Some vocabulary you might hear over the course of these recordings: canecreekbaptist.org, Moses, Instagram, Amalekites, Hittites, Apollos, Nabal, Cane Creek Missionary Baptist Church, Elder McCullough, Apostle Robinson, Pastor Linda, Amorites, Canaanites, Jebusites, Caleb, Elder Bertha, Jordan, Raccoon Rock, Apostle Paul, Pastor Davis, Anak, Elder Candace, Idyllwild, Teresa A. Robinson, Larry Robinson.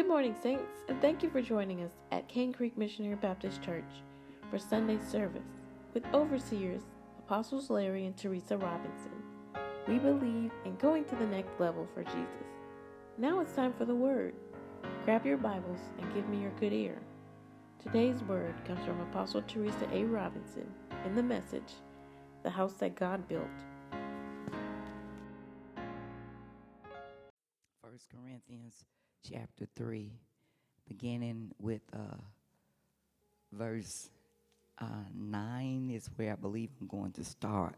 Good morning, Saints, and thank you for joining us at Cane Creek Missionary Baptist Church for Sunday service with overseers Apostles Larry and Teresa Robinson. We believe in going to the next level for Jesus. Now it's time for the Word. Grab your Bibles and give me your good ear. Today's Word comes from Apostle Teresa A. Robinson in the message, The House That God Built. 1 Corinthians chapter 3, beginning with verse 9 is where I believe I'm going to start.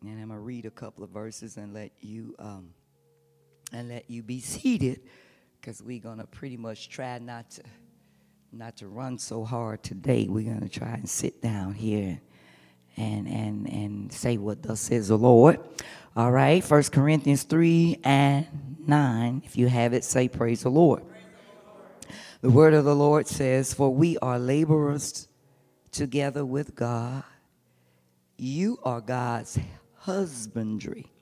And I'm going to read a couple of verses and let you be seated, because we're going to pretty much try not to run so hard today. We're going to try and sit down here and say what thus says the Lord. All right, 1 Corinthians 3 and 9. If you have it, say praise the Lord. Praise the Lord. The word of the Lord says, "For we are laborers together with God. You are God's husbandry.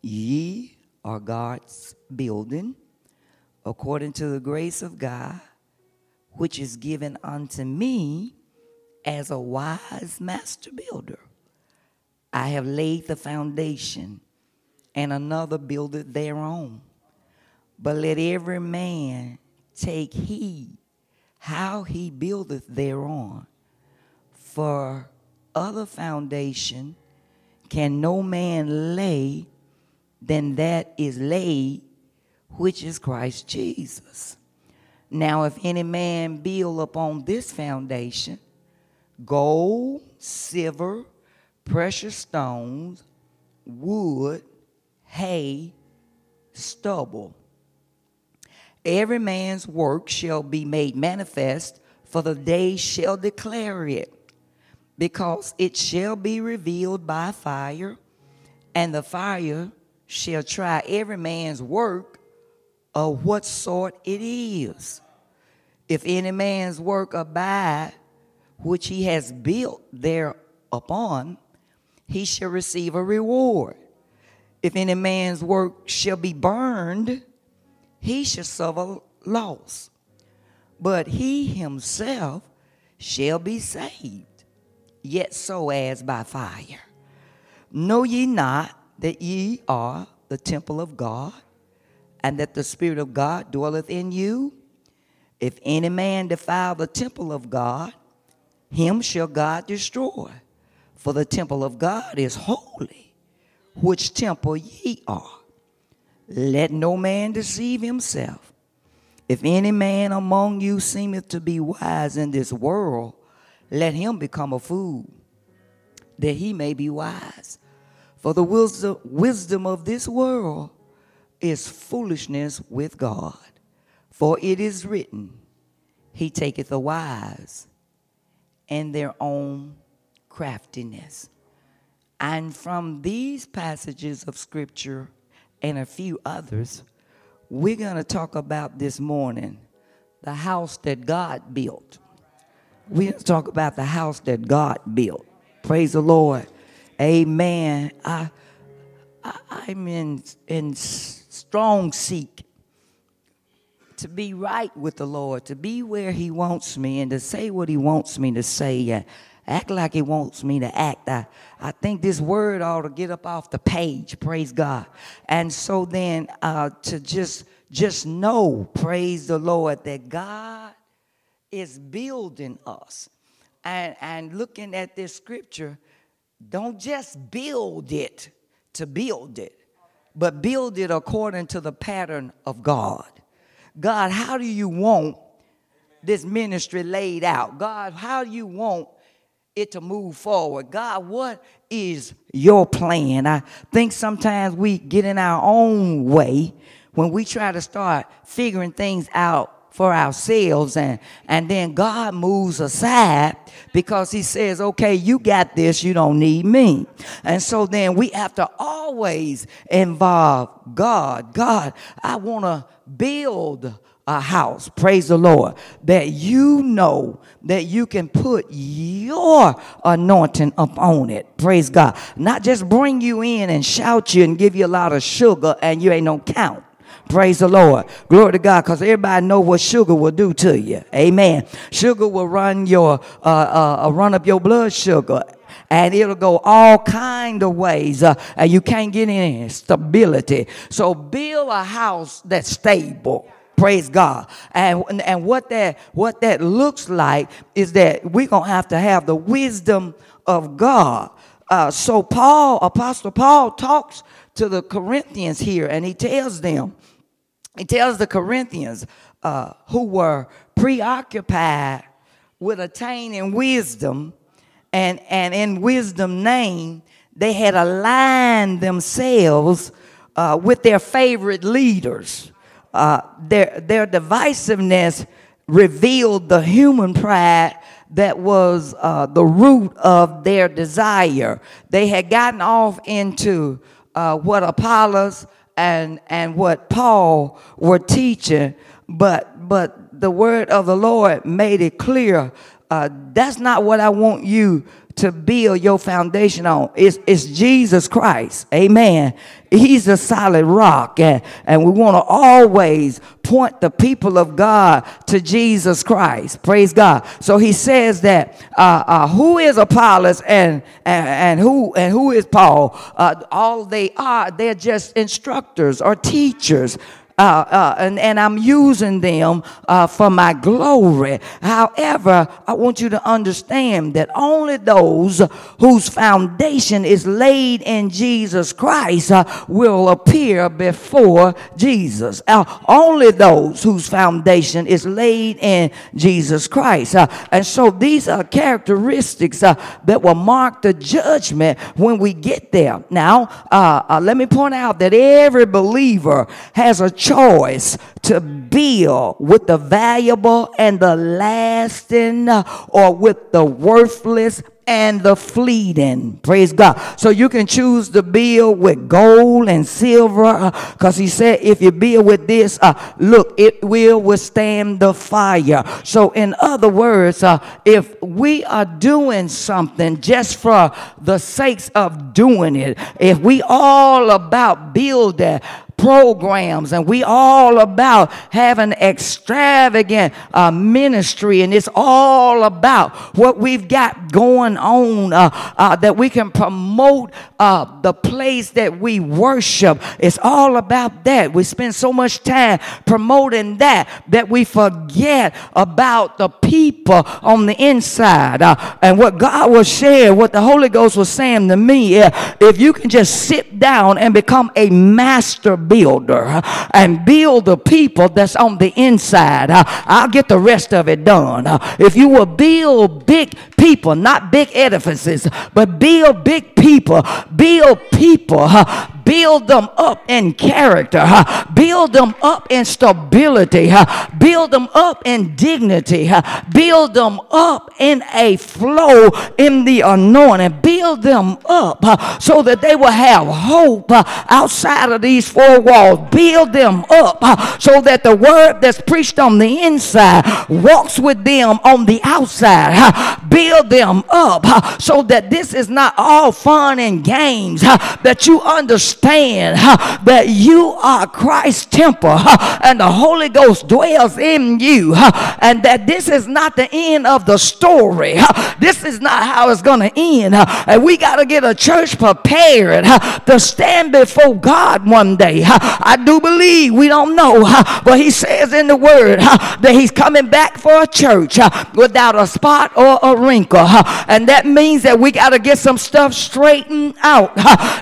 Ye are God's building, according to the grace of God, which is given unto me as a wise master builder. I have laid the foundation, and another buildeth thereon. But let every man take heed how he buildeth thereon. For other foundation can no man lay than that is laid, which is Christ Jesus. Now if any man build upon this foundation, gold, silver, precious stones, wood, hay, stubble, every man's work shall be made manifest, for the day shall declare it, because it shall be revealed by fire, and the fire shall try every man's work of what sort it is. If any man's work abide, which he has built thereupon, he shall receive a reward. If any man's work shall be burned, he shall suffer loss. But he himself shall be saved, yet so as by fire. Know ye not that ye are the temple of God, and that the Spirit of God dwelleth in you? If any man defile the temple of God, him shall God destroy. For the temple of God is holy, which temple ye are. Let no man deceive himself. If any man among you seemeth to be wise in this world, let him become a fool, that he may be wise. For the wisdom of this world is foolishness with God. For it is written, he taketh the wise in their own craftiness." And from these passages of Scripture and a few others, we're going to talk about this morning, the house that God built. We're going to talk about the house that God built. Praise the Lord. Amen. I'm in strong seek to be right with the Lord, to be where he wants me and to say what he wants me to say and act like he wants me to act. I think this word ought to get up off the page. Praise God. And so then to just know, praise the Lord, that God is building us. And looking at this scripture, don't just build it to build it, but build it according to the pattern of God. God, how do you want this ministry laid out? God, how do you want it to move forward? God, what is your plan? I think sometimes we get in our own way when we try to start figuring things out for ourselves, and then God moves aside because he says, okay, you got this, you don't need me. And so then we have to always involve God. God, I want to build a house, praise the Lord, that you know that you can put your anointing upon it, praise God. Not just bring you in and shout you and give you a lot of sugar and you ain't no count. Praise the Lord. Glory to God, because everybody know what sugar will do to you. Amen. Sugar will run your run up your blood sugar. And it'll go all kind of ways. And you can't get any stability. So build a house that's stable. Praise God. And what that looks like is that we're going to have the wisdom of God. So Apostle Paul talks to the Corinthians here. And he tells the Corinthians who were preoccupied with attaining wisdom. And in wisdom name, they had aligned themselves with their favorite leaders. Their divisiveness revealed the human pride that was the root of their desire. They had gotten off into what Apollos and what Paul were teaching, but the word of the Lord made it clear. That's not what I want you to build your foundation on. It's Jesus Christ. Amen. He's a solid rock. And we want to always point the people of God to Jesus Christ. Praise God. So he says that who is Apollos and who is Paul? All they are, they're just instructors or teachers. And I'm using them for my glory. However, I want you to understand that only those whose foundation is laid in Jesus Christ will appear before Jesus. Only those whose foundation is laid in Jesus Christ. And so these are characteristics that will mark the judgment when we get there. Now, let me point out that every believer has a choice to build with the valuable and the lasting, or with the worthless and the fleeting. Praise God. So you can choose to build with gold and silver, because he said if you build with this, look, it will withstand the fire. So in other words, if we are doing something just for the sakes of doing it, if we all about building programs and we all about having extravagant ministry, and it's all about what we've got going on, that we can promote the place that we worship. It's all about that. We spend so much time promoting that we forget about the people on the inside. And what God was sharing, what the Holy Ghost was saying to me, if you can just sit down and become a master builder and build the people that's on the inside, I'll get the rest of it done. If you will build big people, not big edifices, but build big people, build them up in character, build them up in stability, build them up in dignity, build them up in a flow in the anointing, build them up so that they will have hope outside of these four walls, build them up so that the word that's preached on the inside walks with them on the outside, build them up so that this is not all fun and games, that you understand that you are Christ's temple and the Holy Ghost dwells in you, and that this is not the end of the story. This is not how it's going to end. And we got to get a church prepared to stand before God one day. I do believe, we don't know, but he says in the word that he's coming back for a church without a spot or a wrinkle. And that means that we got to get some stuff straightened out.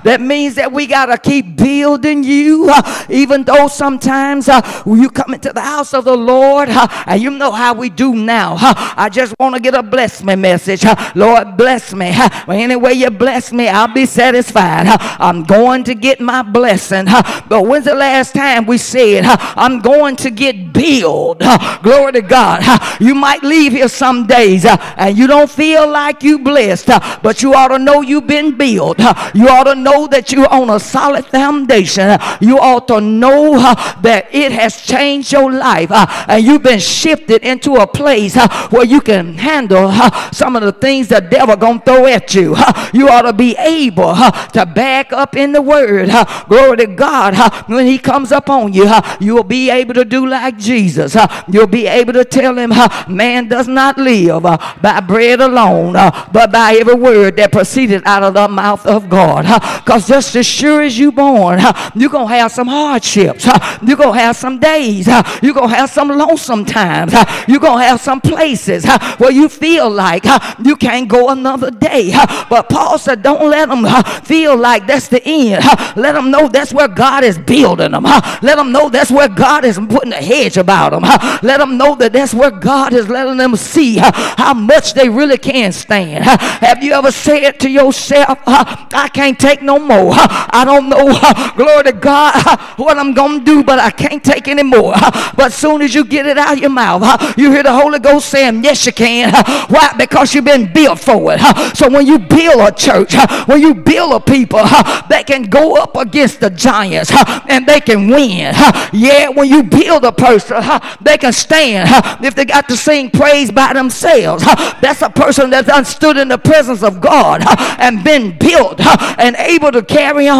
That means that we got to keep building you, even though sometimes you come into the house of the Lord, and you know how we do now. I just want to get a bless me message. Lord, bless me. Any way you bless me, I'll be satisfied. I'm going to get my blessing. But when's the last time we said, I'm going to get built? Glory to God. You might leave here some days, and you don't feel like you blessed, but you ought to know you've been built. You ought to know that you're on a solid foundation, you ought to know that it has changed your life, and you've been shifted into a place where you can handle some of the things the devil gonna throw at you. You ought to be able to back up in the word. Glory to God. When he comes up on you, you'll be able to do like Jesus. You'll be able to tell him, man does not live by bread alone, but by every word that proceeded out of the mouth of God. Because just as sure as you're born, you're going to have some hardships. You're going to have some days. You're going to have some lonesome times. You're going to have some places where you feel like you can't go another day. But Paul said, don't let them feel like that's the end. Let them know that's where God is building them. Let them know that's where God is putting a hedge about them. Let them know that that's where God is letting them see how much they really can stand. Have you ever said to yourself, I can't take no more. I don't know, glory to God, what I'm going to do, but I can't take any more. But soon as you get it out of your mouth, you hear the Holy Ghost saying, yes, you can. Why? Because you've been built for it. So when you build a church, when you build a people, they can go up against the giants and they can win. Yeah, when you build a person, they can stand. If they got to sing praise by themselves, that's a person that's stood in the presence of God and been built and able to carry on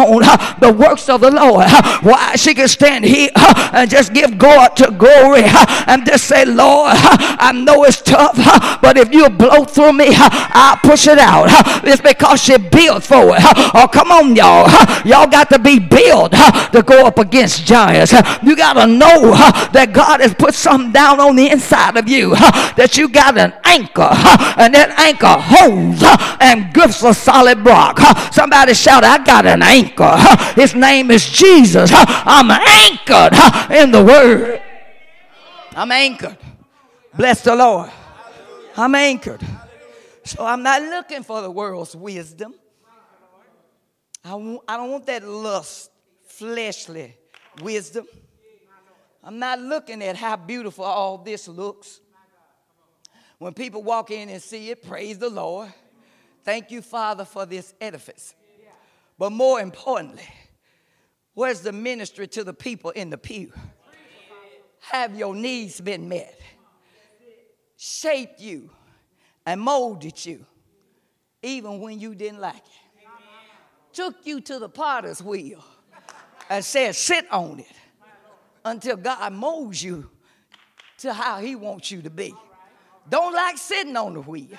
the works of the Lord. Why? She can stand here and just give God to glory and just say, Lord, I know it's tough, but if you blow through me, I'll push it out. It's because she built for it. Oh, come on, y'all. Y'all got to be built to go up against giants. You got to know that God has put something down on the inside of you, that you got an anchor, and that anchor holds and grips a solid rock. Somebody shout, I got an anchor. His name is Jesus. I'm anchored in the word. I'm anchored. Bless the Lord. I'm anchored. So I'm not looking for the world's wisdom. I don't want that lust, fleshly wisdom. I'm not looking at how beautiful all this looks. When people walk in and see it, praise the Lord. Thank you, Father, for this edifice. But more importantly, where's the ministry to the people in the pew? Have your needs been met? Shaped you and molded you, even when you didn't like it. Took you to the potter's wheel and said, sit on it until God molds you to how he wants you to be. Don't like sitting on the wheel.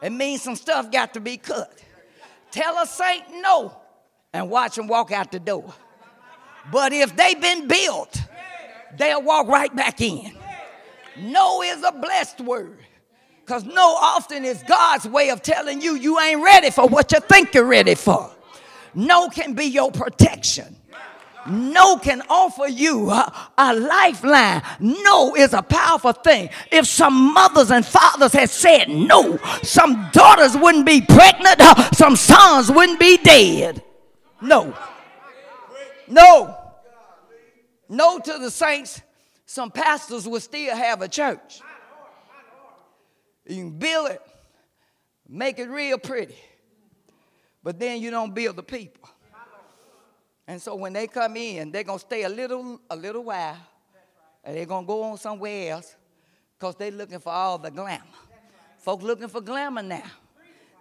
It means some stuff got to be cut. Tell a saint no and watch them walk out the door. But if they've been built, they'll walk right back in. No is a blessed word, because no often is God's way of telling you you ain't ready for what you think you're ready for. No can be your protection. No can offer you a lifeline. No is a powerful thing. If some mothers and fathers had said no, some daughters wouldn't be pregnant. Some sons wouldn't be dead. No. No. No to the saints. Some pastors would still have a church. You can build it, make it real pretty, but then you don't build the people. And so when they come in, they're going to stay a little while, and they're going to go on somewhere else because they're looking for all the glamour. Folks looking for glamour now.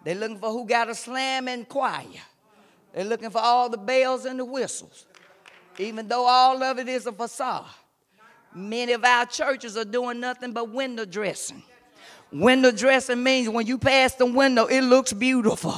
They're looking for who got a slamming choir. They're looking for all the bells and the whistles, even though all of it is a facade. Many of our churches are doing nothing but window dressing. Window dressing means when you pass the window, it looks beautiful.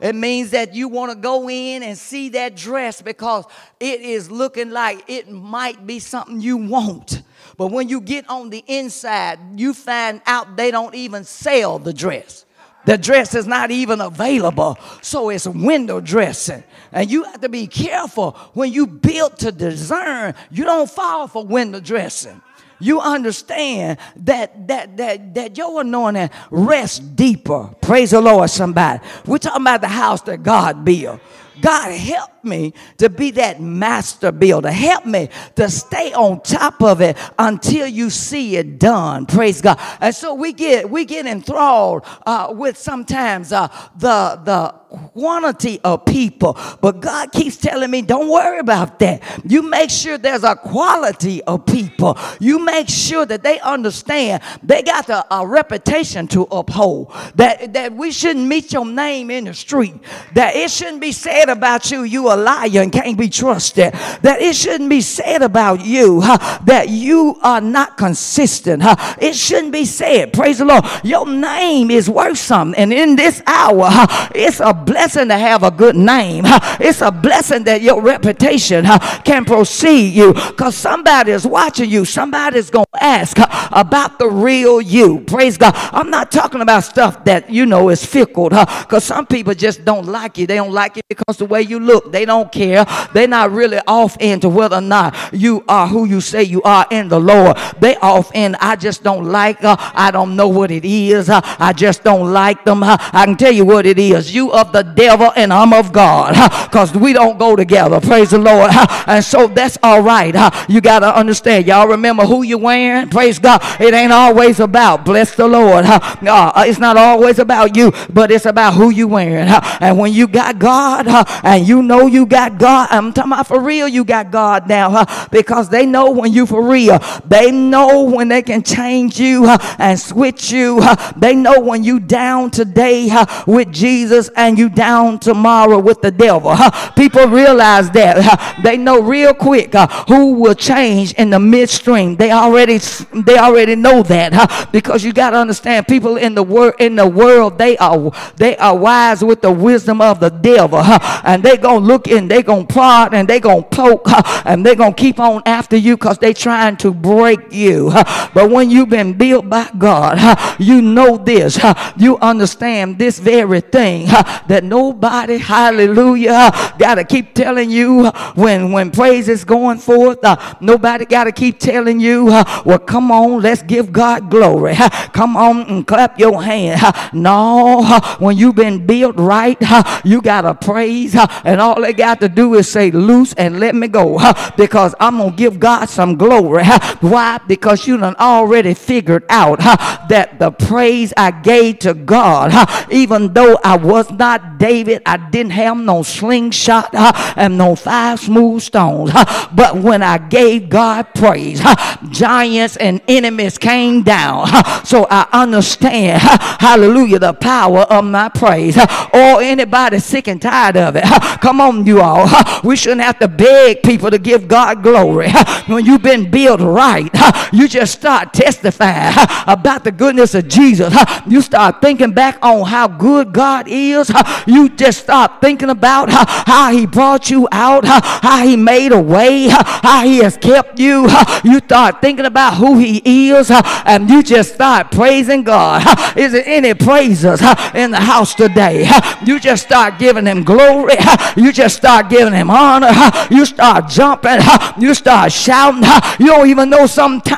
It means that you want to go in and see that dress because it is looking like it might be something you want. But when you get on the inside, you find out they don't even sell the dress. The dress is not even available, so it's window dressing. And you have to be careful when you build to discern. You don't fall for window dressing. You understand that your anointing rests deeper. Praise the Lord, somebody. We're talking about the house that God built. God help help me to be that master builder. Help me to stay on top of it until you see it done. Praise God. And so we get enthralled with sometimes the quantity of people, but God keeps telling me, don't worry about that. You make sure there's a quality of people. You make sure that they understand they got a reputation to uphold, that we shouldn't meet your name in the street, that it shouldn't be said about you, you a liar and can't be trusted, that it shouldn't be said about you that you are not consistent. It shouldn't be said. Praise the Lord, your name is worth something, and in this hour it's a blessing to have a good name. It's a blessing that your reputation can precede you, because somebody is watching you. Somebody's going to ask about the real you. Praise God. I'm not talking about stuff that you know is fickle, because some people just don't like you. They don't like you because the way you look. They don't care. They're not really off into whether or not you are who you say you are in the Lord. They off in, I just don't like, I don't know what it is, I just don't like them. I can tell you what it is. You of the devil and I'm of God, because we don't go together. Praise the Lord. And so that's all right. You got to understand, y'all remember who you're wearing. Praise God. It ain't always about, bless the Lord, it's not always about you, but it's about who you wearing. And when you got God, and you know you got God, I'm talking about for real, you got God now, because they know when you for real. They know when they can change you and switch you. They know when you down today with Jesus and you down tomorrow with the devil. People realize that. They know real quick who will change in the midstream. They already know that, because you got to understand, people in the world, they are wise with the wisdom of the devil, and they gonna look and they gonna prod and they gonna poke and they gonna keep on after you, because they trying to break you. But when you've been built by God, you know this, you understand this very thing, that nobody, hallelujah, gotta keep telling you when praise is going forth. Nobody gotta keep telling you, well, come on, let's give God glory, come on and clap your hand. No, when you've been built right, you gotta praise, and all they got to do is say, loose and let me go, because I'm gonna give God some glory. Why? Because you done already figured out that the praise I gave to God, even though I was not David, I didn't have no slingshot and no 5 smooth stones, but when I gave God praise, giants and enemies came down. So I understand, hallelujah, the power of my praise. Or anybody sick and tired of it? Come on, you all, we shouldn't have to beg people to give God glory. When you've been built right, you just start testifying about the goodness of Jesus. You start thinking back on how good God is. You just start thinking about how he brought you out, how he made a way, how he has kept you. You start thinking about who he is, and you just start praising God. Is there any praisers in the house today? You just start giving him glory. You just start giving him honor. You start jumping. You start shouting. You don't even know sometimes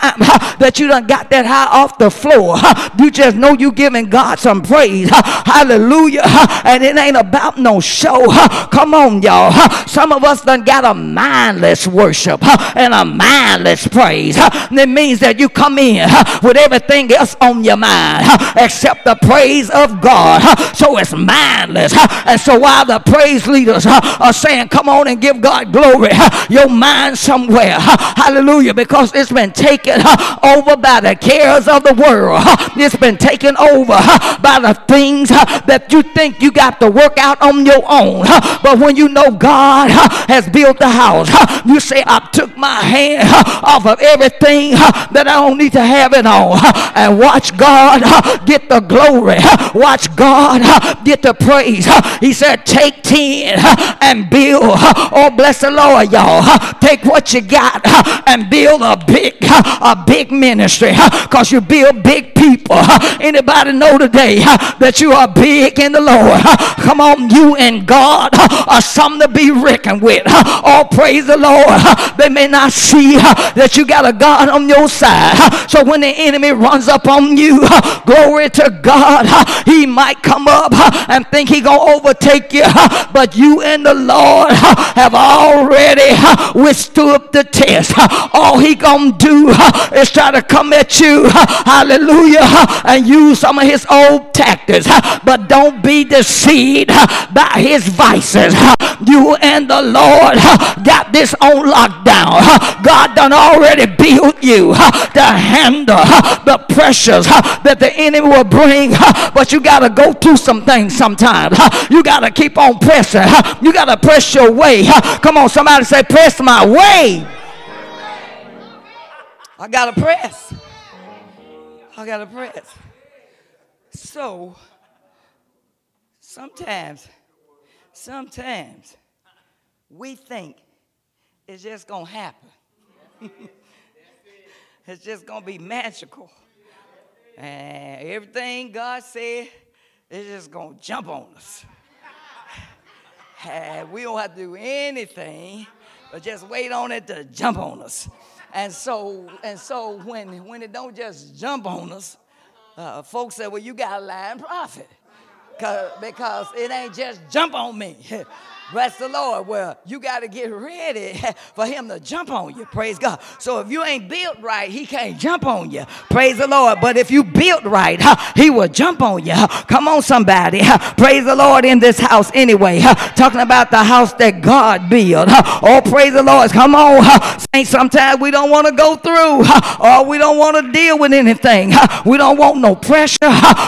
that you done got that high off the floor. You just know you giving God some praise. Hallelujah. And it ain't about no show. Come on, y'all. Some of us done got a mindless worship and a mindless praise. It means that you come in with everything else on your mind except the praise of God. So it's mindless. And so while the praise leaders are saying, come on and give God glory, your mind somewhere, hallelujah, because it's been taken over by the cares of the world. It's been taken over by the things that you think you got to work out on your own. But when you know God has built the house, you say, I took my hand off of everything that I don't need to have it on, and watch God get the glory. Watch God get the praise. He said, take 10 and build. Oh, bless the Lord, y'all. Take what you got and build a big ministry, because you build big people. Anybody know today that you are big in the Lord? Come on, you and God are something to be reckoned with. Oh, praise the Lord. They may not see that you got a God on your side. So when the enemy runs up on you, glory to God, he might come up and think he gonna overtake you. But you and the Lord have already withstood the test. All he gonna do is try to come at you, hallelujah, and use some of his old tactics. But don't be deceived by his vices. You and the Lord got this on lockdown. God done already built you to handle the pressures that the enemy will bring, but you got to go through some things sometimes. You got to keep on pressing. You got to press your way. Come on, somebody say, press my way. I got to press. I got to press. So, sometimes we think it's just going to happen. It's just going to be magical. And everything God said is just going to jump on us. And we don't have to do anything but just wait on it to jump on us. And so when it don't just jump on us, folks say, well, you got a lying prophet. Because it ain't just jump on me. Bless the Lord. Well, you got to get ready for him to jump on you. Praise God. So if you ain't built right, he can't jump on you. Praise the Lord. But if you built right, he will jump on you. Come on, somebody. Praise the Lord in this house anyway. Talking about the house that God built. Oh, praise the Lord. Come on. Saints, sometimes we don't want to go through. Or we don't want to deal with anything. We don't want no pressure.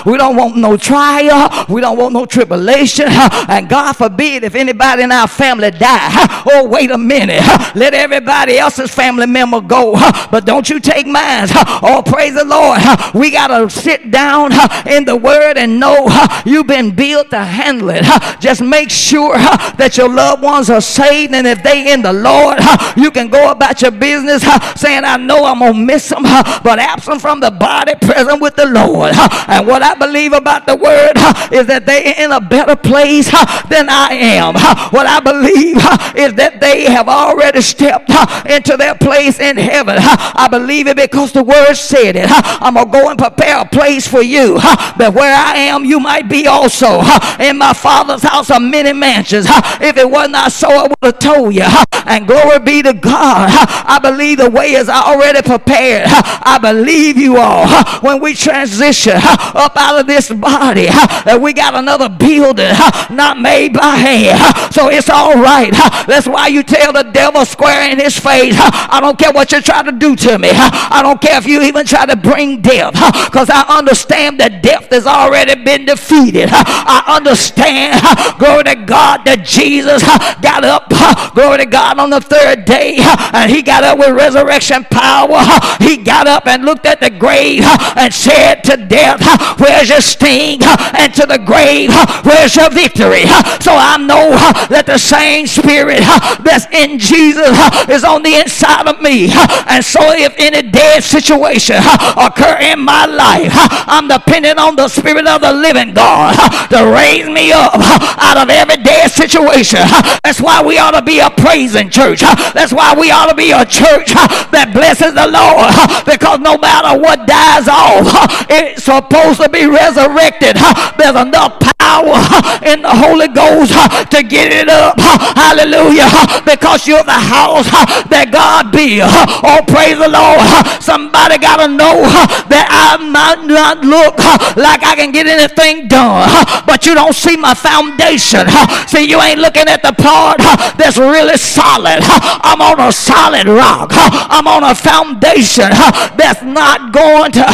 We don't want no trial. We don't want no tribulation. And God forbid if anybody in our family die. Oh, wait a minute. Let everybody else's family member go, but don't you take mine. Oh, praise the Lord. We got to sit down in the word and know you've been built to handle it. Just make sure that your loved ones are saved, and if they in the Lord, you can go about your business saying, I know I'm going to miss them, but absent from the body, present with the Lord. And what I believe about the word is that they're in a better place than I am. What I believe is that they have already stepped into their place in heaven. I believe it because the word said it. I'm going to go and prepare a place for you, that where I am, you might be also. In my Father's house are many mansions. If it was not so, I would have told you. And glory be to God. I believe the way is already prepared. I believe you all. When we transition up out of this body, that we got another building not made by hand. So it's all right. That's why you tell the devil square in his face, I don't care what you try to do to me. I don't care if you even try to bring death, because I understand that death has already been defeated. I understand, glory to God, that Jesus got up, glory to God, on the third day, and he got up with resurrection power. He got up and looked at the grave and said to death, where's your sting? And to the grave, where's your victory? So I know that the same spirit that's in Jesus is on the inside of me. And so if any dead situation occur in my life, I'm dependent on the spirit of the living God to raise me up out of every dead situation. That's why we ought to be a praising church. That's why we ought to be a church that blesses the Lord, because no matter what dies off, it's supposed to be resurrected. There's enough power in the Holy Ghost to get it up, hallelujah, because you're the house that God built. Oh, praise the Lord. Somebody gotta know that I might not look like I can get anything done, but you don't see my foundation. See, you ain't looking at the part that's really solid. I'm on a solid rock. I'm on a foundation that's not going to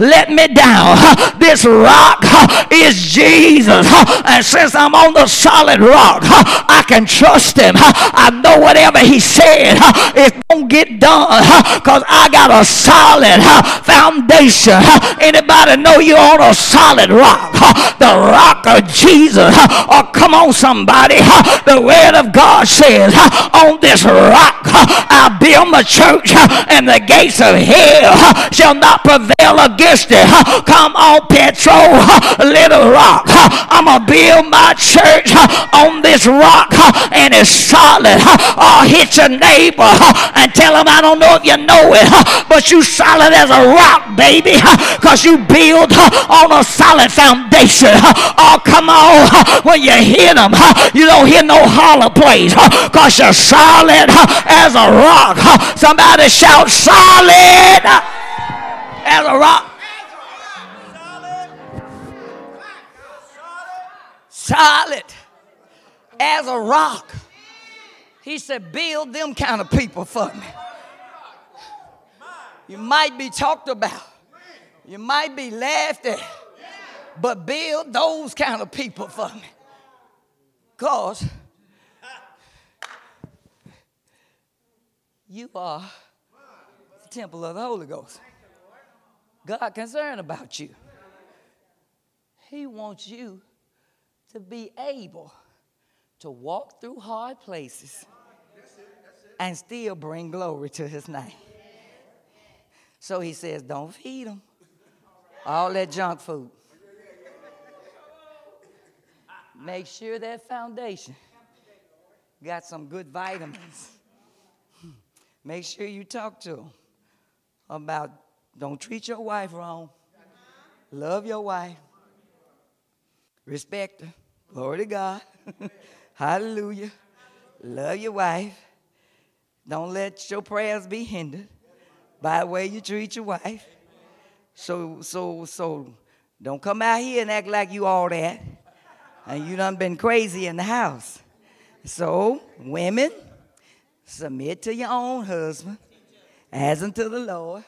let me down. This rock is Jesus, and since I'm on the solid rock, I can trust him. I know whatever he said, it's going to get done because I got a solid foundation. Anybody know you're on a solid rock? The rock of Jesus. Or come on somebody, the word of God says, on this rock I build my church and the gates of hell shall not prevail against it. Come on Petro, little rock, I'm going to build my church on this rock and it's solid. Or hit your neighbor and tell him, I don't know if you know it, but you solid as a rock, baby, because you build on a solid foundation. Oh, come on, when you hit them, you don't hear no holler plays because you're solid as a rock. Somebody shout, solid as a rock. Solid as a rock. He said, build them kind of people for me. You might be talked about. You might be laughed at. But build those kind of people for me. Because you are the temple of the Holy Ghost. God concerned about you. He wants you to be able to walk through hard places and still bring glory to his name. So he says, don't feed them all that junk food. Make sure that foundation got some good vitamins. Make sure you talk to them about, don't treat your wife wrong. Love your wife. Respect her. Glory to God. Hallelujah. Love your wife. Don't let your prayers be hindered by the way you treat your wife. So don't come out here and act like you all that. And you done been crazy in the house. So, women, submit to your own husband as unto the Lord.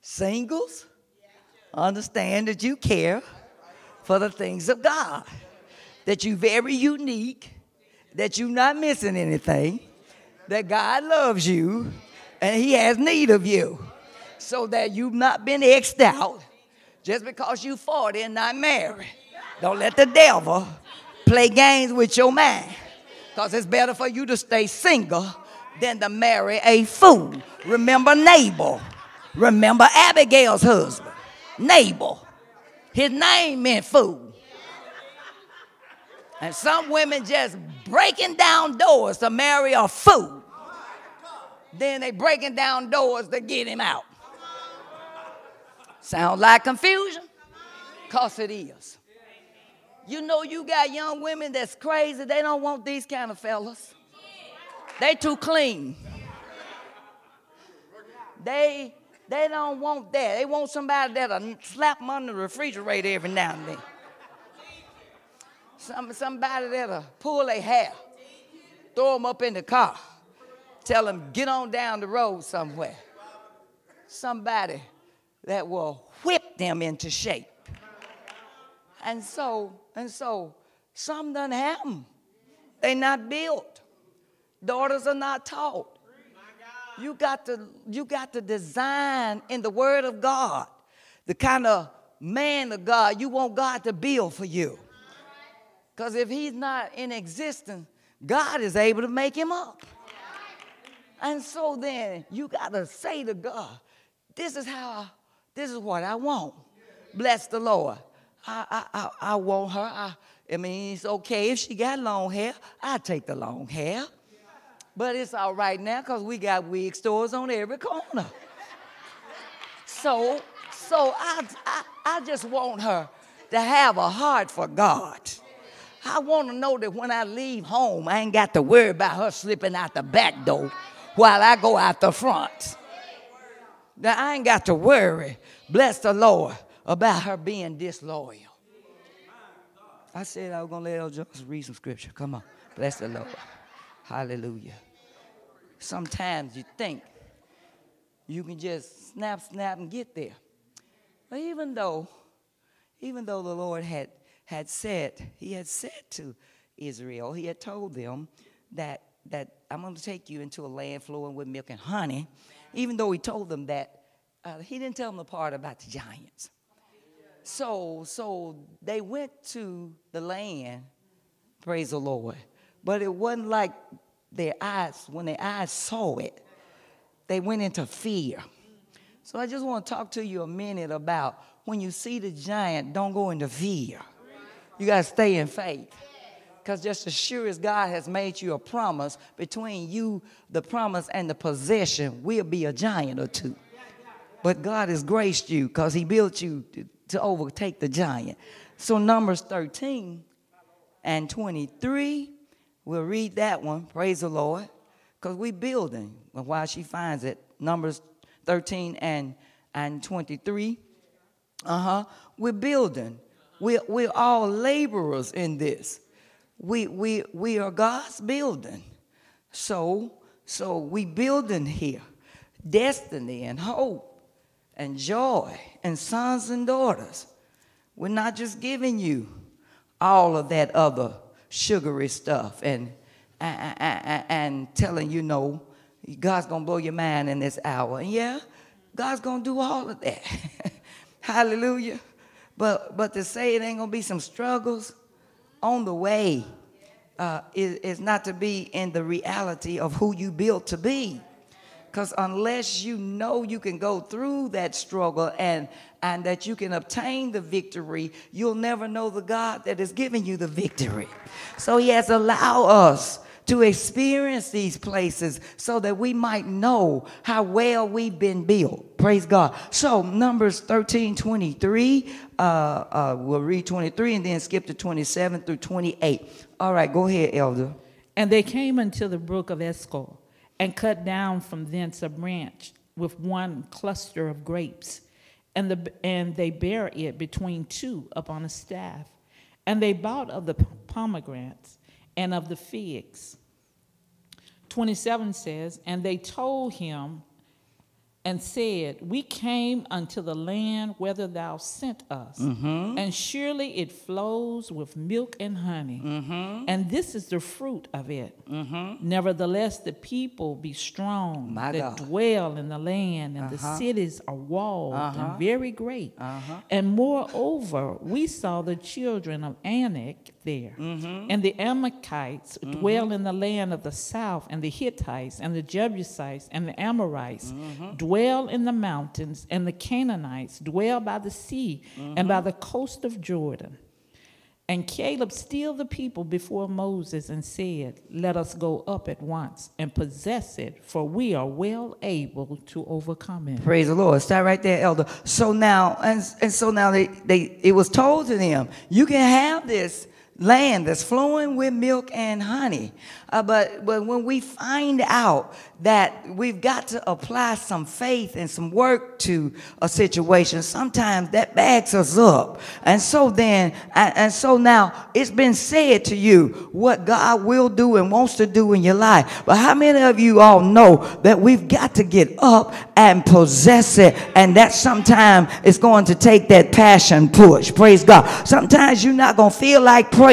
Singles, understand that you care for the things of God. That you're very unique. That you're not missing anything. That God loves you. And he has need of you. So that you've not been X'd out just because you're 40 and not married. Don't let the devil play games with your mind. Because it's better for you to stay single than to marry a fool. Remember Nabal. Remember Abigail's husband. Nabal. His name meant fool. And some women just breaking down doors to marry a fool. Then they breaking down doors to get him out. Sound like confusion? Because it is. You know you got young women that's crazy. They don't want these kind of fellas. They too clean. They don't want that. They want somebody that'll slap them under the refrigerator every now and then. Somebody that'll pull their hair, throw them up in the car, tell them get on down the road somewhere. Somebody that will whip them into shape. And so, some done happen. They not built. Daughters are not taught. You got to design in the Word of God the kind of man of God you want God to build for you. Because if he's not in existence, God is able to make him up. And so then you got to say to God, this is what I want. Bless the Lord. I want her. I mean, it's okay if she got long hair. I take the long hair. But it's all right now because we got wig stores on every corner. So I just want her to have a heart for God. I want to know that when I leave home, I ain't got to worry about her slipping out the back door while I go out the front. That I ain't got to worry, bless the Lord, about her being disloyal. I said I was going to let Elder Johnson read some scripture. Come on. Bless the Lord. Hallelujah. Sometimes you think you can just snap, and get there. But even though the Lord had said, he had said to Israel, he had told them that I'm going to take you into a land flowing with milk and honey. Even though he told them that, he didn't tell them the part about the giants. So they went to the land, praise the Lord. But it wasn't like when their eyes saw it, they went into fear. So I just want to talk to you a minute about when you see the giant, don't go into fear. You got to stay in faith. Because just as sure as God has made you a promise, between you, the promise, and the possession will be a giant or two. But God has graced you because he built you to overtake the giant. So Numbers 13 and 23, we'll read that one, praise the Lord, because we're building while she finds it. Numbers 13 and 23, we're building. We're all laborers in this. We are God's building. So we building here destiny and hope and joy and sons and daughters. We're not just giving you all of that other sugary stuff and telling you, no, God's going to blow your mind in this hour. And yeah, God's going to do all of that. Hallelujah. But to say it ain't going to be some struggles on the way is not to be in the reality of who you built to be. Because unless you know you can go through that struggle and that you can obtain the victory, you'll never know the God that is giving you the victory. So he has allowed us to experience these places so that we might know how well we've been built. Praise God. So Numbers 13:23, we'll read 23 and then skip to 27 through 28. All right, go ahead, Elder. And they came unto the brook of Eschol and cut down from thence a branch with one cluster of grapes. And they bare it between two upon a staff. And they bought of the pomegranates and of the figs. 27 says, and they told him and said, we came unto the land whither thou sent us, and surely it flows with milk and honey, and this is the fruit of it. Nevertheless, the people be strong that dwell in the land, and the cities are walled and very great. And moreover, we saw the children of Anak there, and the Amalekites dwell in the land of the south, and the Hittites, and the Jebusites, and the Amorites dwell in the mountains, and the Canaanites dwell by the sea and by the coast of Jordan. And Caleb stilled the people before Moses and said, let us go up at once and possess it, for we are well able to overcome it. Praise the Lord. Start right there, Elder. So now, so now it was told to them, you can have this land that's flowing with milk and honey. But when we find out that we've got to apply some faith and some work to a situation, sometimes that bags us up. And so now it's been said to you what God will do and wants to do in your life. But how many of you all know that we've got to get up and possess it, and that sometimes it's going to take that passion push. Praise God. Sometimes you're not going to feel like praying.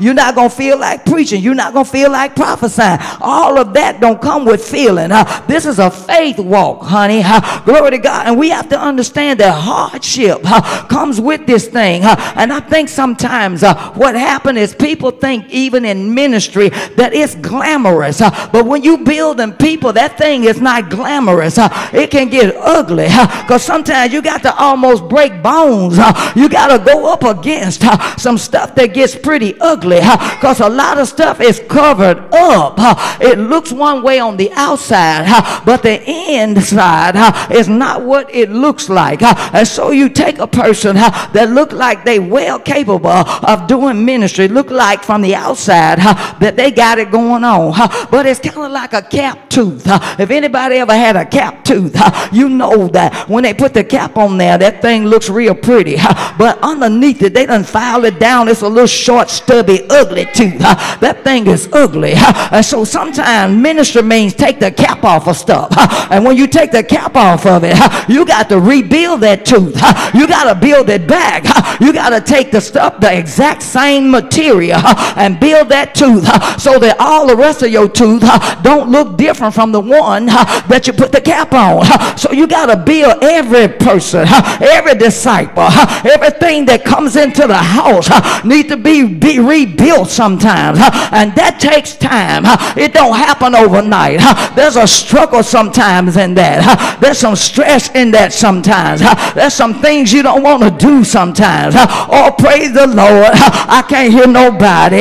You're not going to feel like preaching. You're not going to feel like prophesying. All of that don't come with feeling. This is a faith walk, honey. Glory to God. And we have to understand that hardship comes with this thing. And I think sometimes what happened is people think even in ministry that it's glamorous. But when you building people, that thing is not glamorous. It can get ugly. Because sometimes you got to almost break bones. You got to go up against some stuff that gets pretty ugly. Because a lot of stuff is covered up. It looks one way on the outside, but the inside is not what it looks like. And so you take a person that look like they well capable of doing ministry, look like from the outside that they got it going on, but it's kind of like a cap tooth. If anybody ever had a cap tooth, you know that when they put the cap on there, that thing looks real pretty, but underneath it, they done filed it down. It's a little short, stubby, ugly too. That thing is ugly. So sometimes ministry means take the cap off of stuff. And when you take the cap off of it, you got to rebuild that tooth. You got to build it back. You got to take the stuff, the exact same material, and build that tooth so that all the rest of your tooth don't look different from the one that you put the cap on. So you got to build every person, every disciple, everything that comes into the house need to be rebuilt sometimes. And that takes time. It don't happen overnight. There's a struggle sometimes in that. There's some stress in that sometimes. There's some things you don't want to do sometimes. Oh, praise the Lord, I can't hear nobody.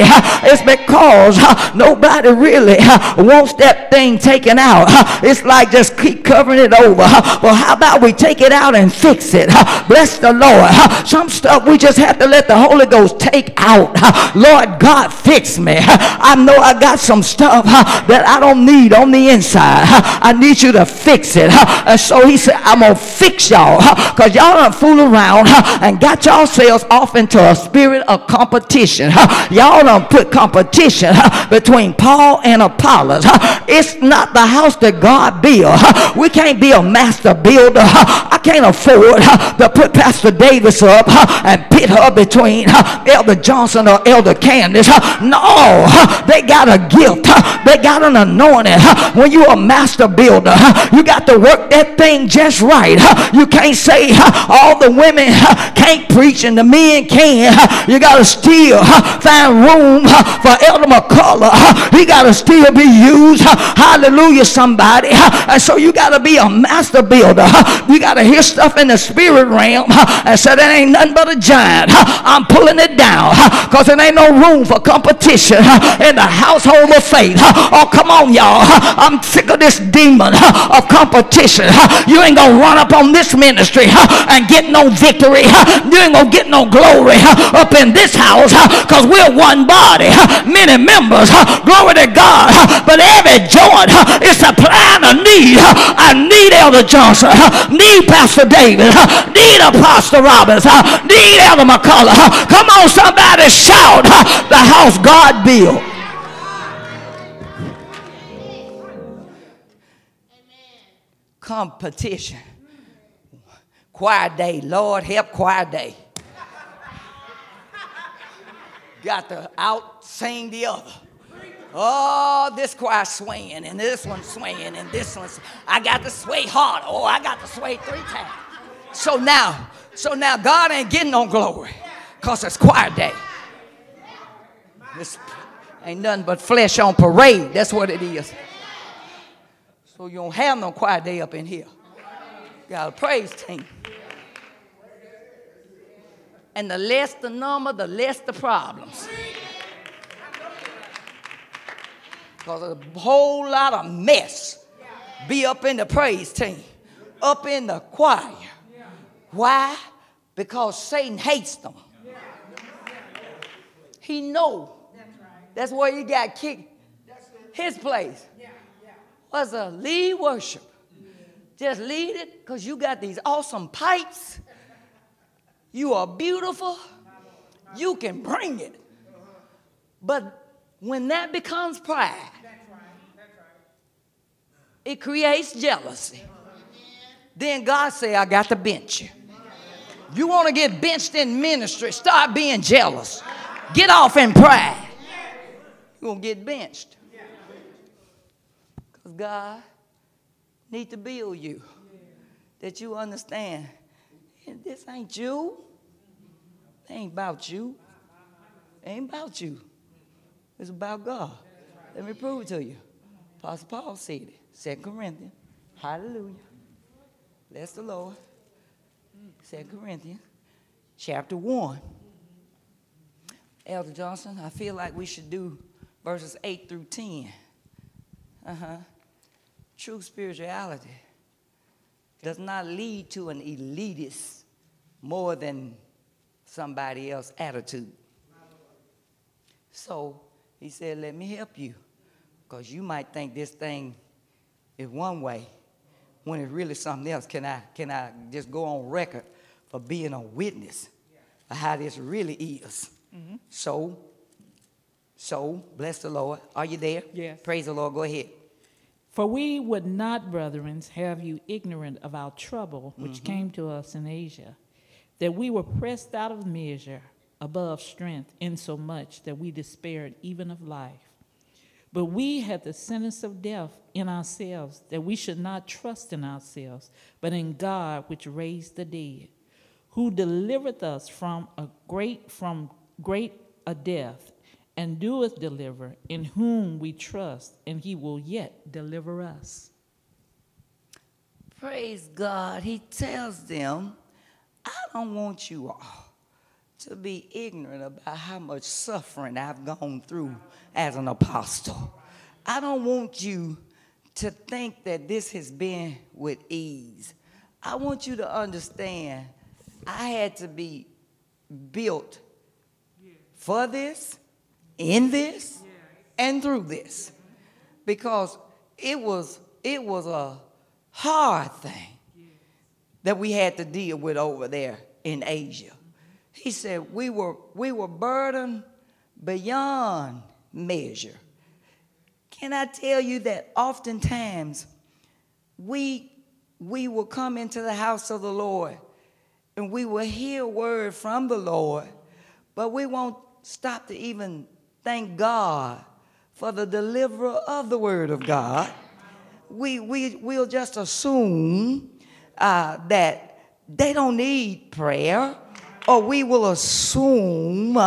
It's because nobody really wants that thing taken out. It's like just keep covering it over. Well, how about we take it out and fix it? Bless the Lord. Some stuff we just have to let the Holy Ghost take out. Lord God, fix me. I know I got some stuff that I don't need on the inside. I need you to fix it. And so he said, I'm going to fix y'all, because y'all done fool around and got yourselves off into a spirit of competition. Y'all done put competition between Paul and Apollos. It's not the house that God built. We can't be a master builder. I can't afford to put Pastor Davis up and pit her between Elder Johnson or Elder Candace. No, they got a gift. They got an anointing. When you're a master builder, you got to work that thing just right. You can't say all the women can't preach and the men can. You got to still find room for Elder McCullough. He got to still be used. Hallelujah, somebody. And so you got to be a master builder. You got to hear stuff in the spirit realm and say, that ain't nothing but a giant. I'm pulling it down, because there ain't no room for competition in the household of faith. Oh, come on, y'all. I'm sick of this demon of competition. You ain't going to run up on this ministry and get no victory. You ain't going to get no glory up in this house, because we're one body, many members. Glory to God. But every joint is supplying a need. I need Elder Johnson, need Pastor David, need Apostle Robinson, need Elder McCullough. Come on, somebody shout, the house God built. Competition. Choir day. Lord help choir day. Got to out sing the other. Oh, this choir swaying, and this one swaying, and this one. I got to sway hard. Oh, I got to sway 3 times. So now God ain't getting no glory, because it's choir day. This ain't nothing but flesh on parade. That's what it is. So you don't have no choir day up in here. You got a praise team. And the less the number, the less the problems. Because a whole lot of mess be up in the praise team, up in the choir. Why? Because Satan hates them. He know. That's why he got kicked. His place was a lead worship. Just lead it, because you got these awesome pipes. You are beautiful. You can bring it. But when that becomes pride, it creates jealousy. Then God say, I got to bench you. You want to get benched in ministry, start being jealous. Get off in pride. You're going to get benched. Because God need to build you, that you understand, this ain't you. It ain't about you. It ain't about you. It's about God. Let me prove it to you. Apostle Paul said it. 2 Corinthians. Hallelujah. Bless the Lord. 2 Corinthians. Chapter 1. Elder Johnson, I feel like we should do verses 8 through 10. True spirituality does not lead to an elitist more than somebody else's attitude. So he said, let me help you, because you might think this thing is one way when it's really something else. Can I just go on record for being a witness of how this really is? Mm-hmm. So, bless the Lord. Are you there? Yes. Praise the Lord. Go ahead. For we would not, brethren, have you ignorant of our trouble, which mm-hmm. came to us in Asia, that we were pressed out of measure, above strength, insomuch that we despaired even of life. But we had the sentence of death in ourselves, that we should not trust in ourselves, but in God which raised the dead, who delivereth us from great a death, and doeth deliver, in whom we trust, and he will yet deliver us. Praise God. He tells them, I don't want you all to be ignorant about how much suffering I've gone through as an apostle. I don't want you to think that this has been with ease. I want you to understand I had to be built for this, in this, and through this, because it was a hard thing that we had to deal with over there in Asia. He said we were burdened beyond measure. Can I tell you that oftentimes we will come into the house of the Lord and we will hear word from the Lord, but we won't stop to even thank God for the deliverer of the word of God. We'll just assume that they don't need prayer, or we will assume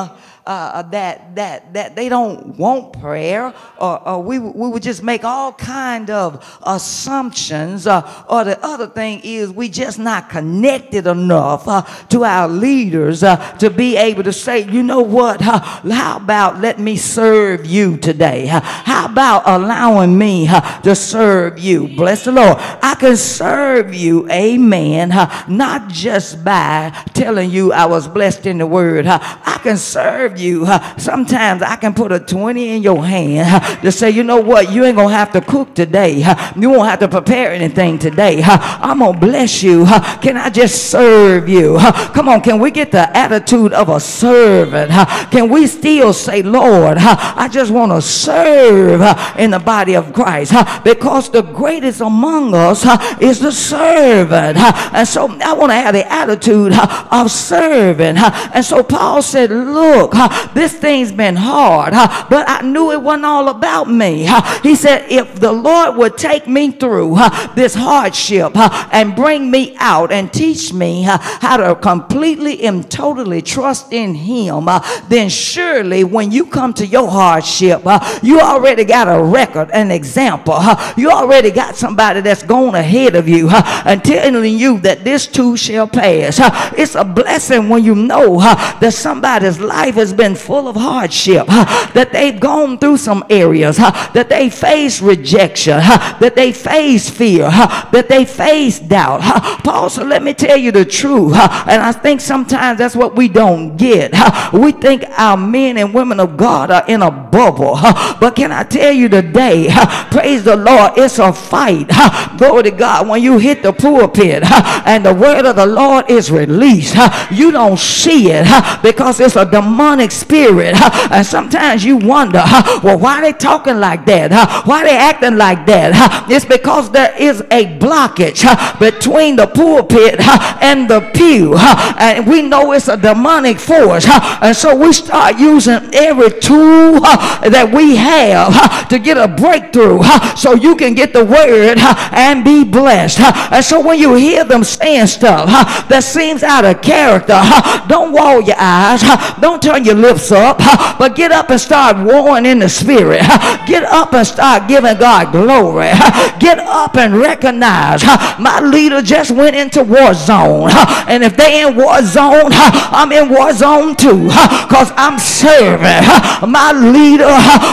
that they don't want prayer, or we would just make all kind of assumptions, or the other thing is we just not connected enough to our leaders to be able to say, you know what, how about let me serve you today? How about allowing me to serve you? Bless the Lord. I can serve you, amen, not just by telling you I was blessed in the word. I can serve you. Sometimes I can put a 20 in your hand to say, you know what, you ain't gonna have to cook today, you won't have to prepare anything today, I'm gonna bless you. Can I just serve you? Come on, can we get the attitude of a servant? Can we still say, Lord, I just want to serve in the body of Christ, because the greatest among us is the servant, and so I want to have the attitude of serving. And so Paul said, look, this thing's been hard, but I knew it wasn't all about me. He said, if the Lord would take me through this hardship and bring me out and teach me how to completely and totally trust in him, then surely when you come to your hardship, you already got a record, an example. You already got somebody that's gone ahead of you and telling you that this too shall pass. It's a blessing when you know that somebody's life has been full of hardship, that they've gone through some areas, that they face rejection, that they face fear, that they face doubt. Paul said, let me tell you the truth, and I think sometimes that's what we don't get. We think our men and women of God are in a bubble, but can I tell you today, praise the Lord, it's a fight. Glory to God. When you hit the pulpit and the word of the Lord is released, you don't see it because it's a demonic spirit, and sometimes you wonder, well, why are they talking like that? Why are they acting like that? It's because there is a blockage between the pulpit and the pew, and we know it's a demonic force, and so we start using every tool that we have to get a breakthrough, so you can get the word and be blessed. And so when you hear them saying stuff that seems out of character, don't wall your eyes, don't turn your lips up, but get up and start warring in the spirit. Get up and start giving God glory. Get up and recognize my leader just went into war zone, and if they in war zone, I'm in war zone too, because I'm serving my leader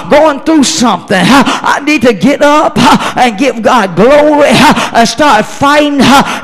going through something. I need to get up and give God glory and start fighting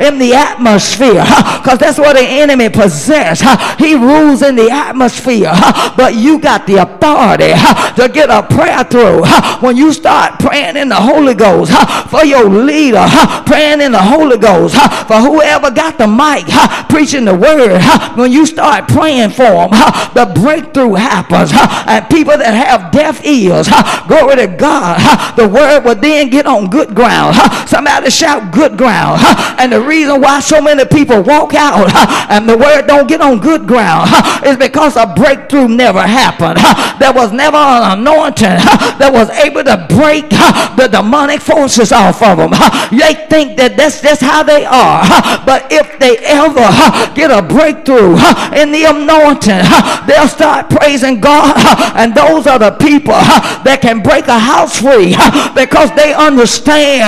in the atmosphere, because that's what the enemy possesses. He rules in the atmosphere. but you got the authority to get a prayer through. When you start praying in the Holy Ghost for your leader, praying in the Holy Ghost for whoever got the mic preaching the word, when you start praying for them, the breakthrough happens. And people that have deaf ears, glory to God, the word will then get on good ground. Somebody shout good ground. And the reason why so many people walk out and the word don't get on good ground is because a breakthrough never happened. There was never an anointing that was able to break the demonic forces off of them. They think that that's just how they are, but if they ever get a breakthrough in the anointing, they'll start praising God, and those are the people that can break a house free because they understand,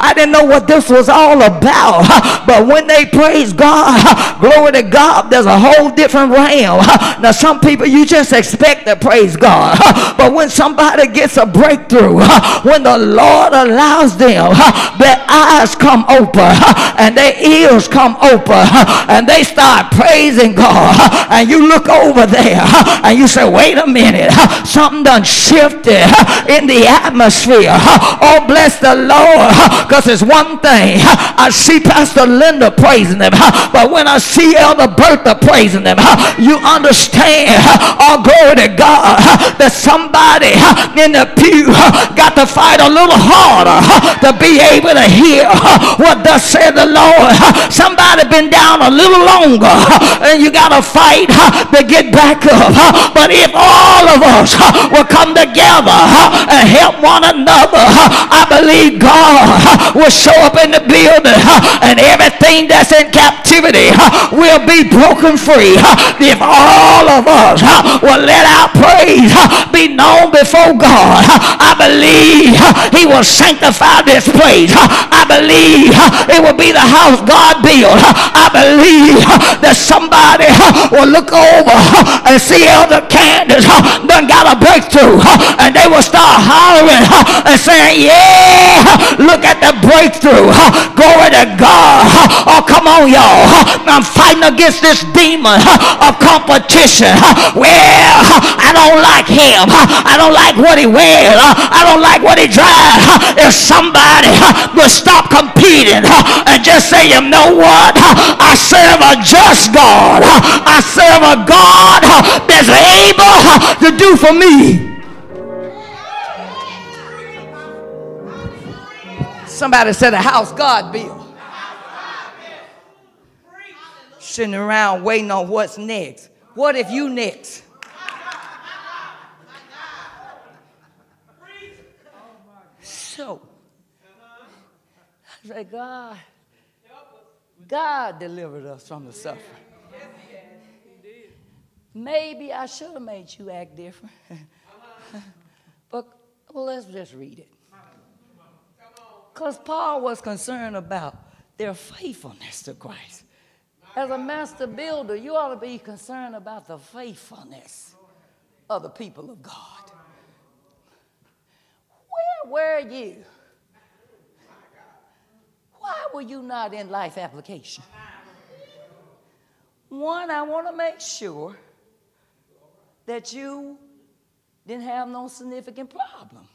I didn't know what this was all about, but when they praise God, glory to God, there's a whole different realm. Now some people you just expect to praise God, but when somebody gets a breakthrough, when the Lord allows them, their eyes come open and their ears come open and they start praising God, and you look over there and you say, wait a minute, something done shifted in the atmosphere. Oh, bless the Lord, because it's one thing I see Pastor Linda praising them, but when I see Elder Bertha praising them, you understand, oh glory to God, that somebody in the pew got to fight a little harder to be able to hear what thus said the Lord. Somebody been down a little longer and you got to fight to get back up, but if all of us will come together and help one another, I believe God will show up in the building, and everything that's in captivity will be broken free if all of us will let our praise be known before God. I believe he will sanctify this place. I believe it will be the house God built. I believe that somebody will look over and see Elder Candace done got a breakthrough, and they will start hollering and saying, yeah, look at the breakthrough, glory to God. Oh, come on y'all, I'm fighting against this demon of competition. Well, I don't like him, I don't like what he wears, I don't like what he drives. If somebody will stop competing and just say, you know what, I serve a just God, I serve a God that's able to do for me. Somebody said a house God built. Sitting around waiting on what's next. What if you next? So I said, God delivered us from the suffering. Maybe I should have made you act different. But well, let's just read it. Because Paul was concerned about their faithfulness to Christ. As a master builder, you ought to be concerned about the faithfulness of the people of God. Where were you? Why were you not in life application? One, I want to make sure that you didn't have no significant problem.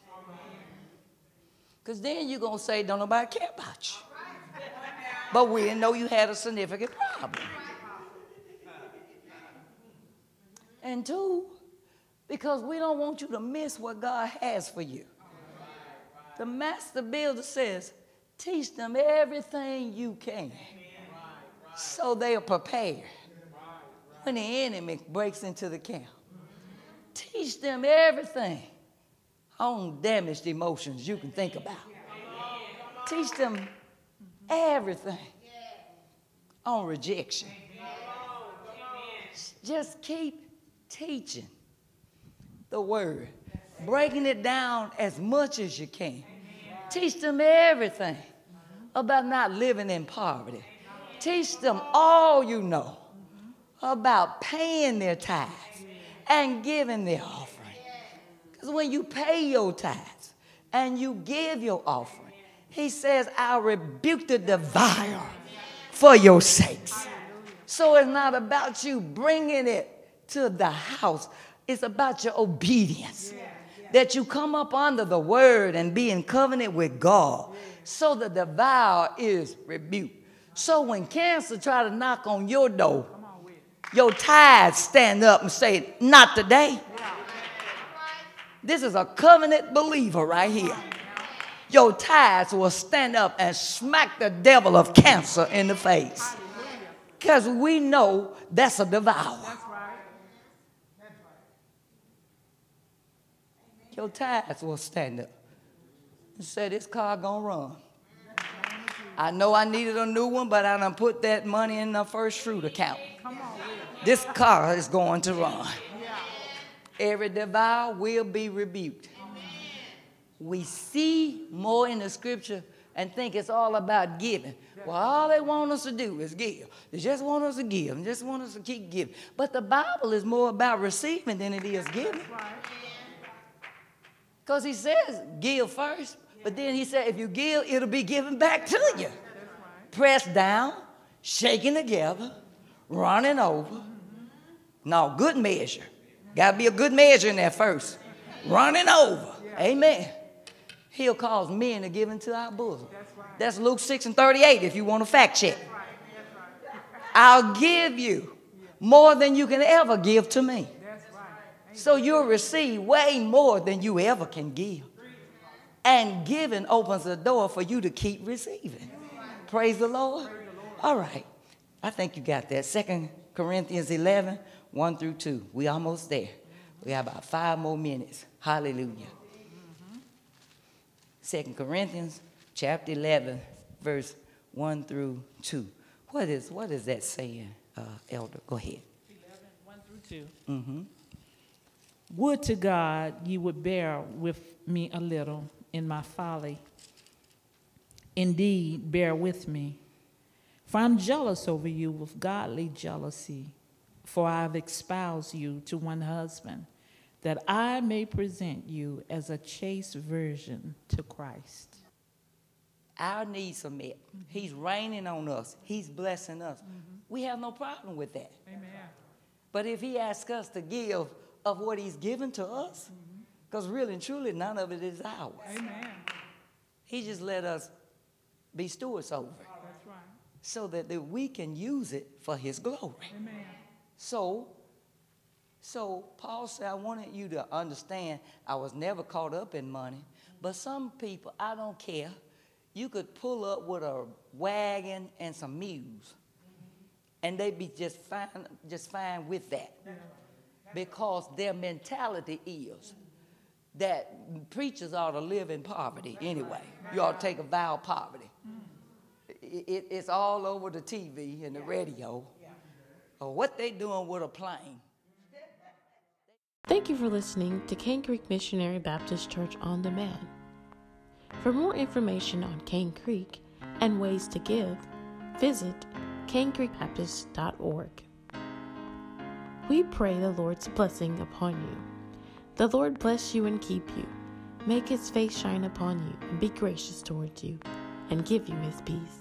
Because then you're going to say, don't nobody care about you. But we didn't know you had a significant problem. And two, because we don't want you to miss what God has for you. The master builder says, teach them everything you can so they are prepared when the enemy breaks into the camp. Teach them everything on damaged emotions you can think about. Teach them everything on rejection. Just keep teaching the word, breaking it down as much as you can. Teach them everything about not living in poverty. Teach them all you know about paying their tithes and giving their offering. Because when you pay your tithes and you give your offering, he says, I rebuke the devourer for your sakes. So it's not about you bringing it to the house. It's about your obedience. Yeah, yeah. That you come up under the word and be in covenant with God. Yeah. So the devourer is rebuked. So when cancer try to knock on your door, your tithes stand up and say, not today. Yeah. This is a covenant believer right here. Your tithes will stand up and smack the devil of cancer in the face. Because we know that's a devourer. That's right. That's right. Your tithes will stand up and say, this car gonna run. I know I needed a new one, but I done put that money in the first fruit account. Come on. This car is going to run. Every devourer will be rebuked. Amen. We see more in the scripture and think it's all about giving. Well, all they want us to do is give. They just want us to give. They just want us to keep giving. But the Bible is more about receiving than it is giving. Because he says give first, but then he said if you give, it'll be given back to you. Pressed down, shaken together, running over. Now, good measure. Got to be a good measure in there first. Running over. Yeah. Amen. He'll cause men to give into our bosom. That's right. That's Luke 6:38 if you want to fact check. That's right. That's right. I'll give you more than you can ever give to me. That's right. So you'll receive way more than you ever can give. And giving opens the door for you to keep receiving. Right. Praise the Lord. Praise the Lord. All right. I think you got that. 2 Corinthians 11. 1 through 2. We almost there. We have about 5 more minutes. Hallelujah. 2 Corinthians chapter 11, verse 1 through 2. What is that saying, Elder? Go ahead. 11, 1 through 2. Mm-hmm. Would to God ye would bear with me a little in my folly. Indeed, bear with me. For I'm jealous over you with godly jealousy. For I have espoused you to one husband, that I may present you as a chaste virgin to Christ. Our needs are met. Mm-hmm. He's raining on us. He's blessing us. Mm-hmm. We have no problem with that. Amen. But if he asks us to give of what he's given to us, because really and truly none of it is ours. Amen. He just let us be stewards over it. That's right. So that we can use it for his glory. Amen. So Paul said, I wanted you to understand I was never caught up in money. But some people, I don't care. You could pull up with a wagon and some mules. And they'd be just fine with that. Because their mentality is that preachers ought to live in poverty anyway. You ought to take a vow of poverty. It's all over the TV and the radio. Or what they doing with a plane. Thank you for listening to Cane Creek Missionary Baptist Church On Demand. For more information on Cane Creek and ways to give, visit canecreekbaptist.org. We pray the Lord's blessing upon you. The Lord bless you and keep you, make his face shine upon you and be gracious towards you, and give you his peace.